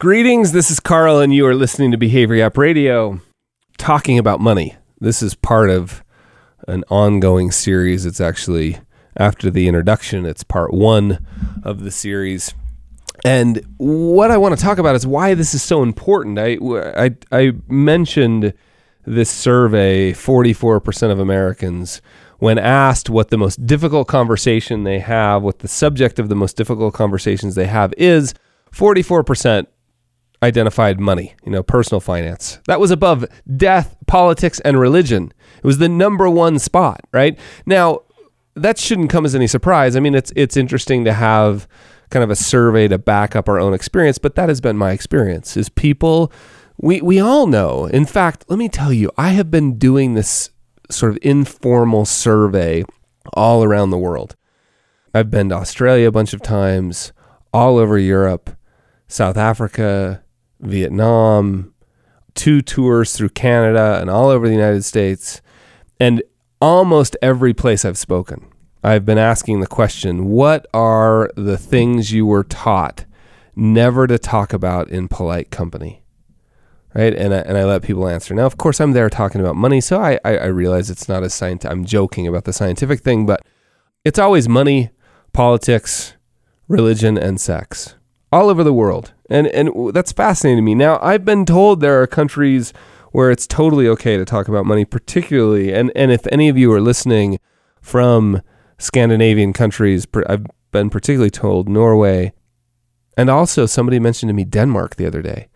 Greetings, this is Carl, and you are listening to Behavior Gap Radio, talking about money. This is part of an ongoing series. It's actually, after the introduction, it's part one of the series. And what I want to talk about is why this is so important. I mentioned this survey, 44% of Americans, when asked what the most difficult conversation they have, what the subject of the most difficult conversations they have is, 44% identified money, personal finance. That was above death, politics, and religion. It was the number one spot, right? Now, that shouldn't come as any surprise. I mean, it's interesting to have kind of a survey to back up our own experience, but that has been my experience, is people, we all know. In fact, let me tell you, I have been doing this sort of informal survey all around the world. I've been to Australia a bunch of times, all over Europe, South Africa, Vietnam, 2 tours through Canada, and all over the United States. And almost every place I've spoken, I've been asking the question, what are the things you were taught never to talk about in polite company? Right? And I let people answer. Now, of course, I'm there talking about money, so I realize it's not as scientific. I'm joking about the scientific thing, but it's always money, politics, religion, and sex. All over the world. And that's fascinating to me. Now, I've been told there are countries where it's totally okay to talk about money, particularly, and if any of you are listening from Scandinavian countries, I've been particularly told Norway, and also somebody mentioned to me Denmark the other day.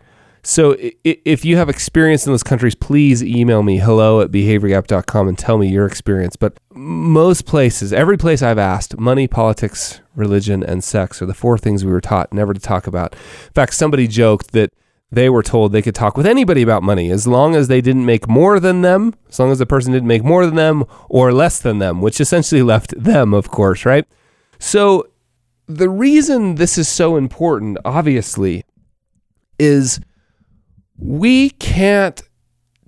So if you have experience in those countries, please email me, hello@behaviorgap.com, and tell me your experience. But most places, every place I've asked, money, politics, religion, and sex are the 4 things we were taught never to talk about. In fact, somebody joked that they were told they could talk with anybody about money as long as they didn't make more than them, as long as the person didn't make more than them or less than them, which essentially left them, of course, right? So the reason this is so important, obviously, is we can't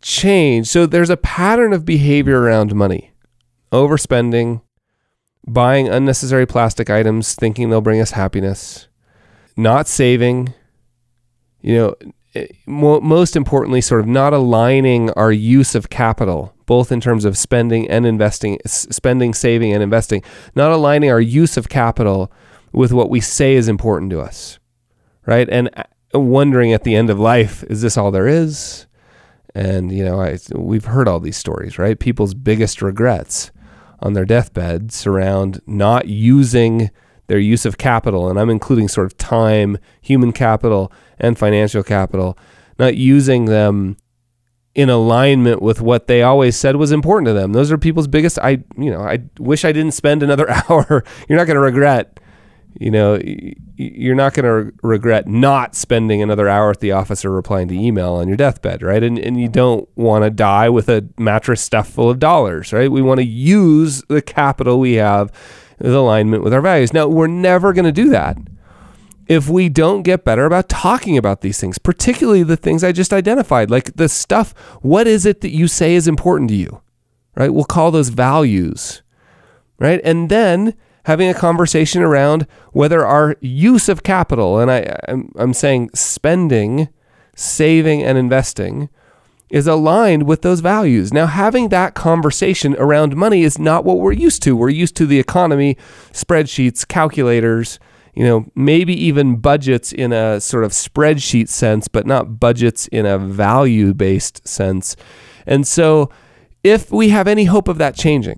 change. So there's a pattern of behavior around money. Overspending, buying unnecessary plastic items, thinking they'll bring us happiness, not saving, most importantly, sort of not aligning our use of capital, both in terms of spending and investing, saving and investing, not aligning our use of capital with what we say is important to us, right? And wondering at the end of life, is this all there is? And, we've heard all these stories, right? People's biggest regrets on their deathbed surround not using their use of capital. And I'm including sort of time, human capital, and financial capital, not using them in alignment with what they always said was important to them. Those are people's biggest, I wish I didn't spend another hour. You're not going to regret you're not going to regret not spending another hour at the office or replying to email on your deathbed, right? And you don't want to die with a mattress stuffed full of dollars, right? We want to use the capital we have in alignment with our values. Now, we're never going to do that if we don't get better about talking about these things, particularly the things I just identified, like the stuff, what is it that you say is important to you, right? We'll call those values, right? And then having a conversation around whether our use of capital, and I'm saying spending, saving, and investing, is aligned with those values. Now, having that conversation around money is not what we're used to. We're used to the economy, spreadsheets, calculators, maybe even budgets in a sort of spreadsheet sense, but not budgets in a value-based sense. And so if we have any hope of that changing,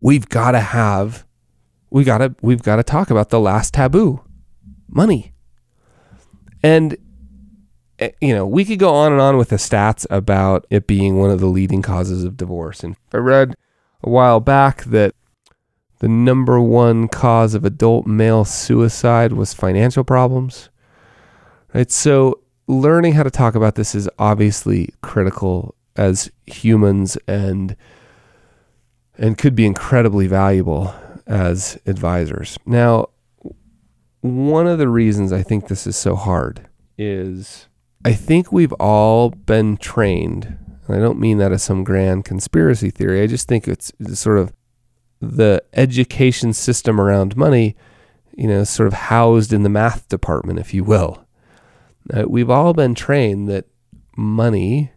we've got to talk about the last taboo, money. And, we could go on and on with the stats about it being one of the leading causes of divorce. And I read a while back that the number one cause of adult male suicide was financial problems, right? So learning how to talk about this is obviously critical as humans and could be incredibly valuable as advisors. Now, one of the reasons I think this is so hard is I think we've all been trained, and I don't mean that as some grand conspiracy theory. I just think it's sort of the education system around money, sort of housed in the math department, if you will. We've all been trained that money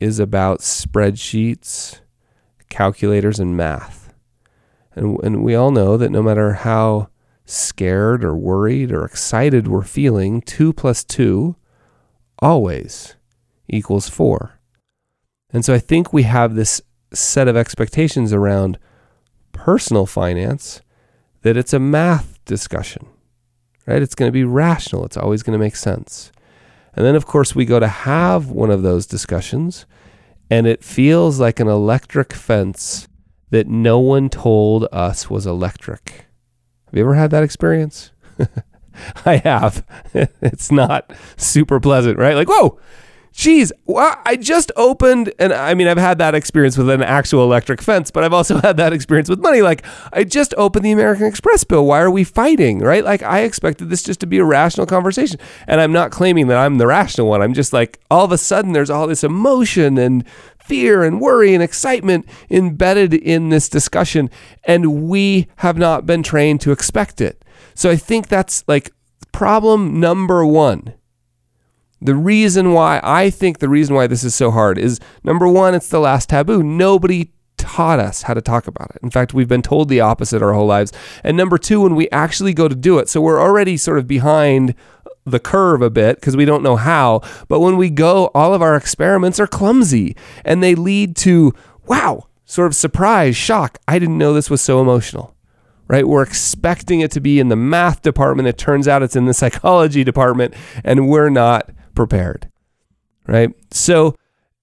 is about spreadsheets, calculators, and math. And we all know that no matter how scared or worried or excited we're feeling, 2 plus 2 always equals 4. And so I think we have this set of expectations around personal finance that it's a math discussion, right? It's going to be rational. It's always going to make sense. And then, of course, we go to have one of those discussions, and it feels like an electric fence that no one told us was electric. Have you ever had that experience? I have. It's not super pleasant, right? Like, whoa, geez, I just opened, and I mean, I've had that experience with an actual electric fence, but I've also had that experience with money. Like, I just opened the American Express bill. Why are we fighting, right? Like, I expected this just to be a rational conversation, and I'm not claiming that I'm the rational one. I'm just like, all of a sudden, there's all this emotion and fear and worry and excitement embedded in this discussion, and we have not been trained to expect it. So I think that's like problem number one. The reason why this is so hard is, number one, it's the last taboo. Nobody taught us how to talk about it. In fact, we've been told the opposite our whole lives. And number two, when we actually go to do it, so we're already sort of behind the curve a bit because we don't know how, but when we go, all of our experiments are clumsy and they lead to, wow, sort of surprise, shock. I didn't know this was so emotional. Right? We're expecting it to be in the math department. It turns out it's in the psychology department, and we're not prepared, right? So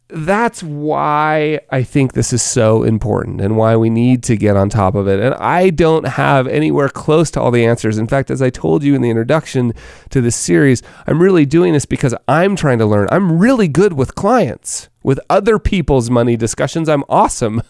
that's why I think this is so important and why we need to get on top of it. And I don't have anywhere close to all the answers. In fact, as I told you in the introduction to this series, I'm really doing this because I'm trying to learn. I'm really good with clients. With other people's money discussions, I'm awesome.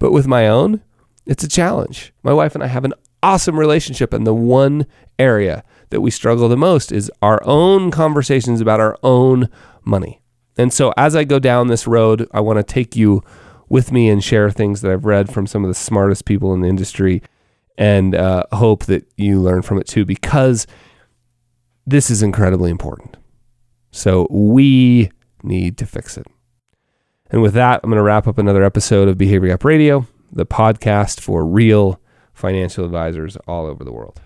But with my own, it's a challenge. My wife and I have an awesome relationship, and the one area that we struggle the most is our own conversations about our own money. And so as I go down this road, I want to take you with me and share things that I've read from some of the smartest people in the industry, and hope that you learn from it too, because this is incredibly important. So we need to fix it. And with that, I'm going to wrap up another episode of Behavior Gap Radio, the podcast for real financial advisors all over the world.